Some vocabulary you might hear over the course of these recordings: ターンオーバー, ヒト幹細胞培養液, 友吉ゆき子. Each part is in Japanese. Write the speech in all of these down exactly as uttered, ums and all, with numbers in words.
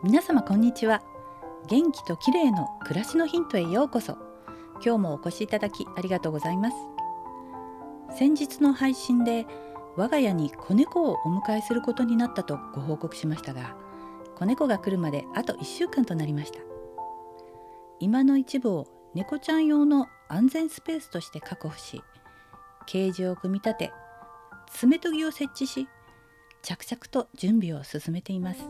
皆様こんにちは。元気と綺麗の暮らしのヒントへようこそ。今日もお越しいただきありがとうございます。先日の配信で我が家に子猫をお迎えすることになったとご報告しましたが、子猫が来るまであといっしゅうかんとなりました。居間の一部を猫ちゃん用の安全スペースとして確保し、ケージを組み立て、爪研ぎを設置し、着々と準備を進めています。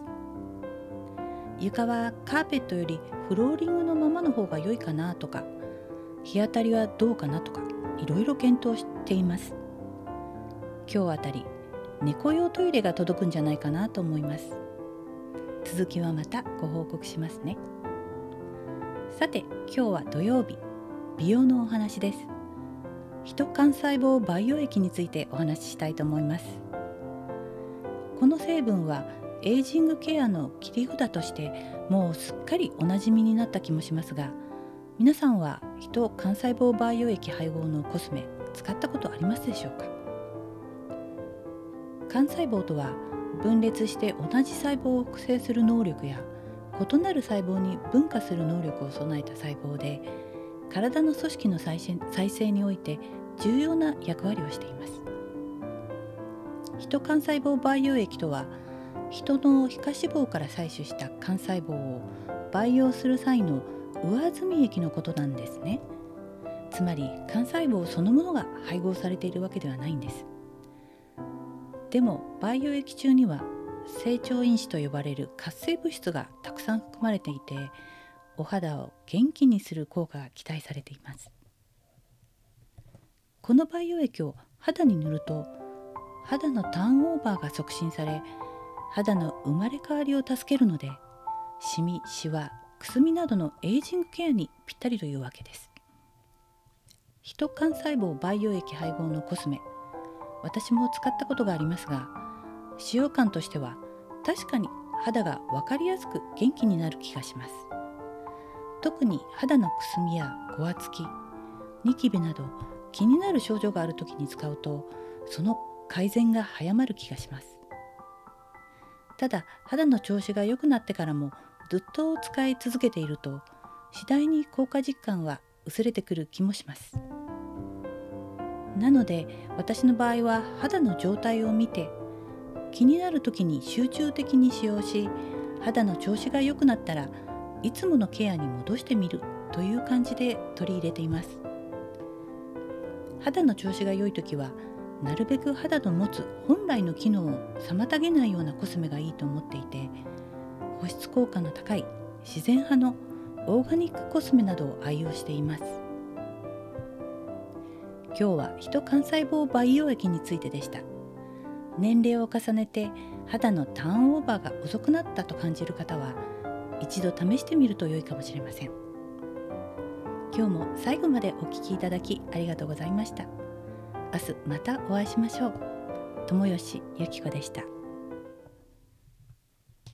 床はカーペットよりフローリングのままの方が良いかなとか、日当たりはどうかなとか、いろいろ検討しています。今日あたり、猫用トイレが届くんじゃないかなと思います。続きはまたご報告しますね。さて、今日は土曜日、美容のお話です。ヒト幹細胞培養液についてお話ししたいと思います。この成分はエイジングケアの切り札としてもうすっかりおなじみになった気もしますが、皆さんはヒト幹細胞培養液配合のコスメ使ったことありますでしょうか？幹細胞とは分裂して同じ細胞を複製する能力や異なる細胞に分化する能力を備えた細胞で、体の組織の再生、再生において重要な役割をしています。ヒト幹細胞培養液とは、人の皮下脂肪から採取した幹細胞を培養する際の上積み液のことなんですね。つまり幹細胞そのものが配合されているわけではないんです。でも培養液中には成長因子と呼ばれる活性物質がたくさん含まれていて、お肌を元気にする効果が期待されています。この培養液を肌に塗ると、肌のターンオーバーが促進され、肌の生まれ変わりを助けるので、シミ、シワ、くすみなどのエイジングケアにぴったりというわけです。ヒト幹細胞培養液配合のコスメ、私も使ったことがありますが、使用感としては確かに肌が分かりやすく元気になる気がします。特に肌のくすみやごわつき、ニキビなど気になる症状があるときに使うと、その改善が早まる気がします。ただ、肌の調子が良くなってからもずっと使い続けていると、次第に効果実感は薄れてくる気もします。なので、私の場合は肌の状態を見て、気になる時に集中的に使用し、肌の調子が良くなったらいつものケアに戻してみるという感じで取り入れています。肌の調子が良い時は、なるべく肌の持つ本来の機能を妨げないようなコスメがいいと思っていて、保湿効果の高い自然派のオーガニックコスメなどを愛用しています。今日はヒト幹細胞培養液についてでした。年齢を重ねて肌のターンオーバーが遅くなったと感じる方は、一度試してみると良いかもしれません。今日も最後までお聞きいただきありがとうございました。明日またお会いしましょう。友吉ゆき子でした。